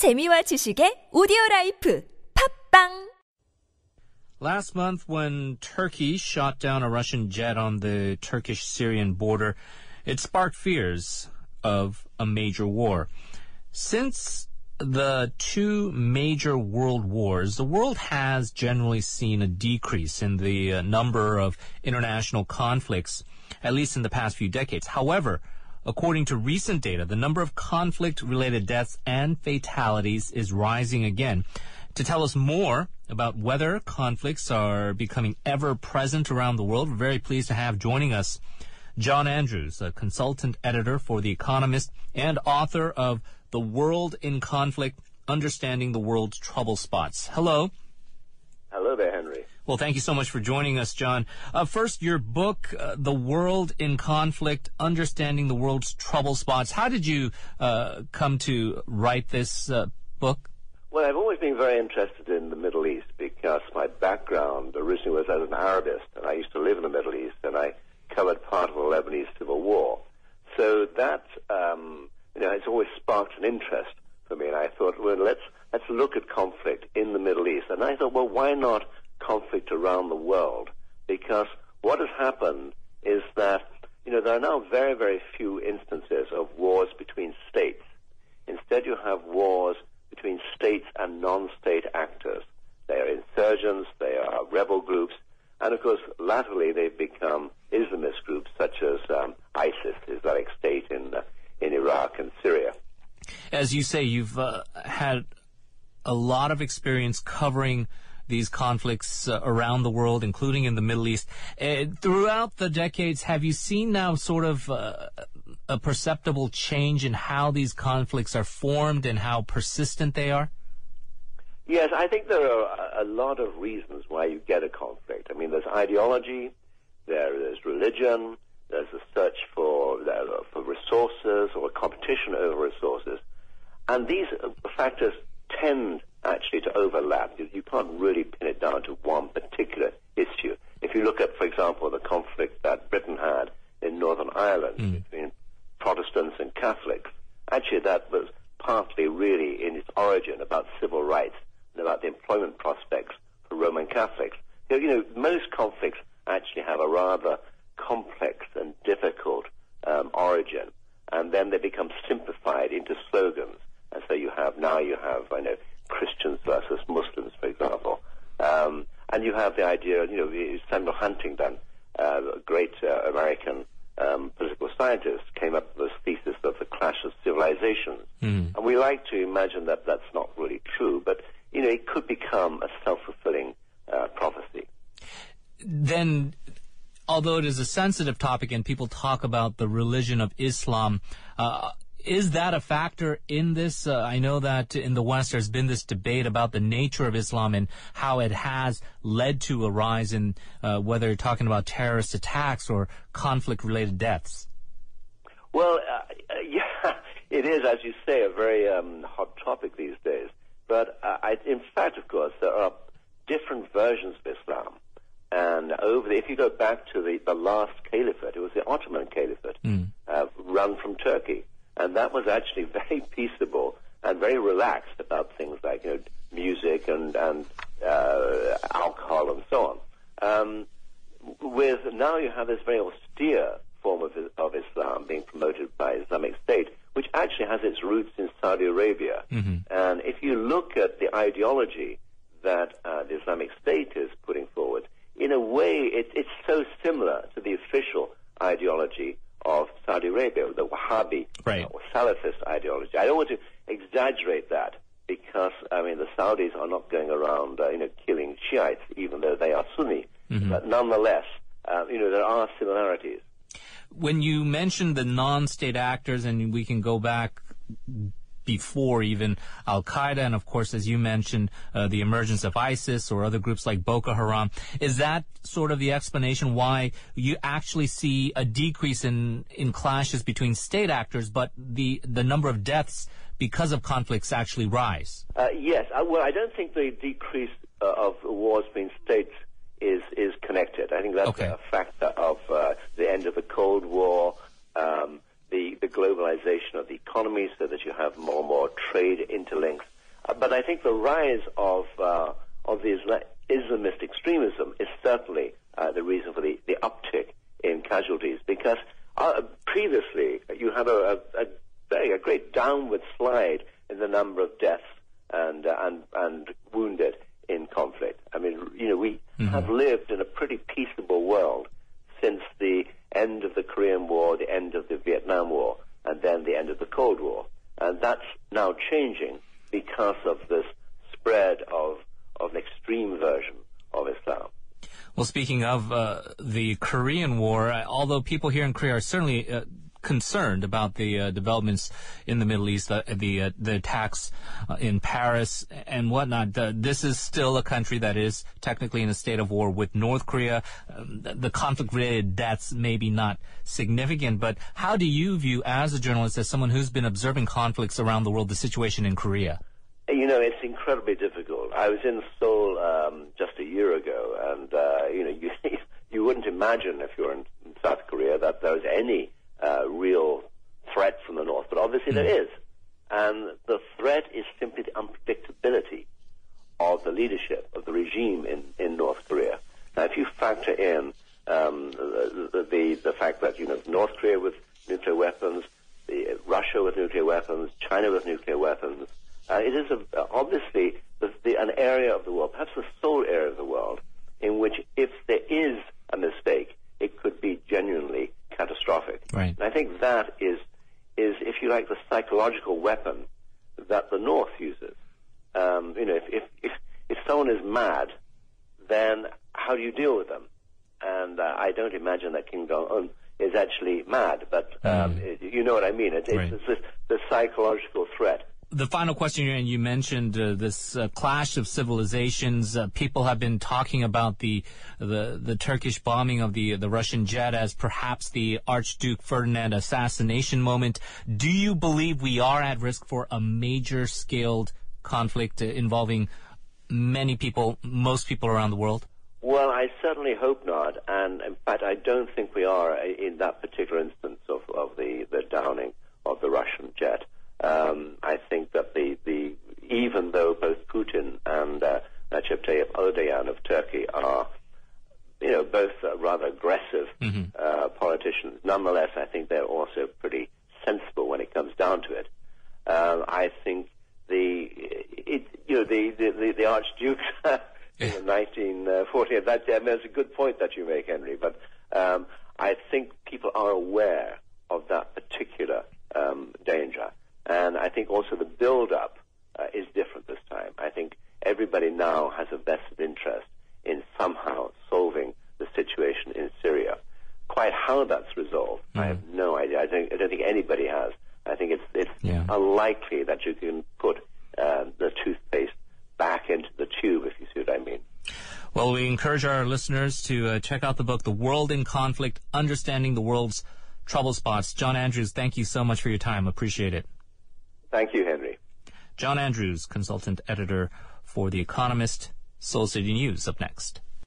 재미와 지식의 오디오 라이프 팟빵 Last month, when Turkey shot down a Russian jet on the Turkish-Syrian border, it sparked fears of a major war. Since the two major world wars, the world has generally seen a decrease in the number of international conflicts, at least in the past few decades. However, according to recent data, the number of conflict-related deaths and fatalities is rising again. To tell us more about whether conflicts are becoming ever present around the world, we're very pleased to have joining us John Andrews, a consultant editor for The Economist and author of The World in Conflict, Understanding the World's Trouble Spots. Hello. Hello there, Henry. Well, thank you so much for joining us, John. First, your book, The World in Conflict, Understanding the World's Trouble Spots. How did you come to write this book? Well, I've always been very interested in the Middle East because my background originally was as an Arabist, and I used to live in the Middle East, and I covered part of the Lebanese Civil War. So that, it's always sparked an interest for me, and I thought, well, let's look at conflict in the Middle East. And I thought, well, why not conflict around the world? Because what has happened is that, there are now very, very few instances of wars between states. Instead, you have wars between states and non-state actors. They are insurgents, they are rebel groups, and of course, latterly they've become Islamist groups such as ISIS, Islamic State in Iraq and Syria. As you say, you've had a lot of experience covering these conflicts around the world, including in the Middle East. Throughout the decades, have you seen now sort of a perceptible change in how these conflicts are formed and how persistent they are? Yes, I think there are a lot of reasons why you get a conflict. I mean, there's ideology, there is religion, there's a search for resources or competition over resources. And these factors tend actually to overlap. You can't really pin it down to one particular issue. If you look at, for example, the conflict that Britain had in Northern Ireland between Protestants and Catholics, actually that was partly really in its origin about civil rights and about the employment prospects for Roman Catholics. Most conflicts actually have a rather complex and difficult origin, and then they become simplified into slogans. And so you have Christians versus Muslims, for example. And you have the idea, Samuel Huntington, a great American political scientist, came up with this thesis of the clash of civilizations. And we like to imagine that that's not really true, but, it could become a self-fulfilling prophecy. Then, although it is a sensitive topic and people talk about the religion of Islam, is that a factor in this? I know that in the West there's been this debate about the nature of Islam and how it has led to a rise in whether you're talking about terrorist attacks or conflict-related deaths. Well, it is, as you say, a very hot topic these days. But in fact, of course, there are different versions of Islam. And if you go back to the last caliphate, it was the Ottoman Caliphate, run from Turkey. And that was actually very peaceable and very relaxed about things like, music and alcohol and so on. With now you have this very austere form of Islam being promoted by Islamic State, which actually has its roots in Saudi Arabia. And if you look at the ideology that the Islamic State is putting forward, in a way it's so similar to the official ideology of Saudi Arabia, the Wahhabi or Salafist ideology. I don't want to exaggerate that because, the Saudis are not going around, killing Shiites, even though they are Sunni. But nonetheless, there are similarities. When you mentioned the non-state actors, and we can go back before even Al Qaeda, and of course, as you mentioned, the emergence of ISIS or other groups like Boko Haram. Is that sort of the explanation why you actually see a decrease in clashes between state actors, but the number of deaths because of conflicts actually rise? Yes. Well, I don't think the decrease of wars between states is connected. I think that's a factor of the end of the Cold War, the globalization of the economy so that you have more and more trade interlinks. But I think the rise of the Islamist extremism is certainly the reason for the uptick in casualties, because previously you had a great downward slide in the number of deaths and wounded in conflict. I mean, you know, we have lived in a pretty peaceable world since the end of the Korean War, the end of the Vietnam War, and then the end of the Cold War. And that's now changing because of this spread of an extreme version of Islam. Well, speaking of the Korean War, although people here in Korea are certainly concerned about the developments in the Middle East, the attacks in Paris and whatnot, this is still a country that is technically in a state of war with North Korea. The conflict-related deaths may be not significant, but how do you view, as a journalist, as someone who's been observing conflicts around the world, the situation in Korea? You know, it's incredibly difficult. I was in Seoul just a year ago, and you know, you wouldn't imagine if you're in South Korea that there was any real threat from the north, but obviously there is. And the threat is simply the unpredictability of the leadership, of the regime in North Korea. Now, if you factor in the fact that, you know, North Korea with nuclear weapons, Russia with nuclear weapons, China with nuclear weapons, it is obviously an area of the world, perhaps the sole area of the world, in which if there is a mistake, it could be genuinely catastrophic. Right. And I think that is, if you like, the psychological weapon that the North uses. You know, if someone is mad, then how do you deal with them? And I don't imagine that King Dong Un is actually mad, but you know what I mean. It's the psychological threat. The final question, and you mentioned this clash of civilizations. People have been talking about the Turkish bombing of the Russian jet as perhaps the Archduke Ferdinand assassination moment. Do you believe we are at risk for a major scaled conflict involving many people, most people around the world? Well, I certainly hope not, and in fact, I don't think we are in that particular instance of the downing of the Russian jet. I think that even though both Putin and Recep Tayyip Erdogan of Turkey are, you know, both rather aggressive politicians, nonetheless, I think they're also pretty sensible when it comes down to it. I think the Archduke in 1940. That's a good point that you make, Henry. But I think people are aware of that particular danger. And I think also the build-up is different this time. I think everybody now has a vested interest in somehow solving the situation in Syria. Quite how that's resolved, I have no idea. I don't think anybody has. I think it's unlikely that you can put the toothpaste back into the tube, if you see what I mean. Well, we encourage our listeners to check out the book, The World in Conflict, Understanding the World's Trouble Spots. John Andrews, thank you so much for your time. Appreciate it. Thank you, Henry. John Andrews, consultant editor for The Economist. Seoul City News up next.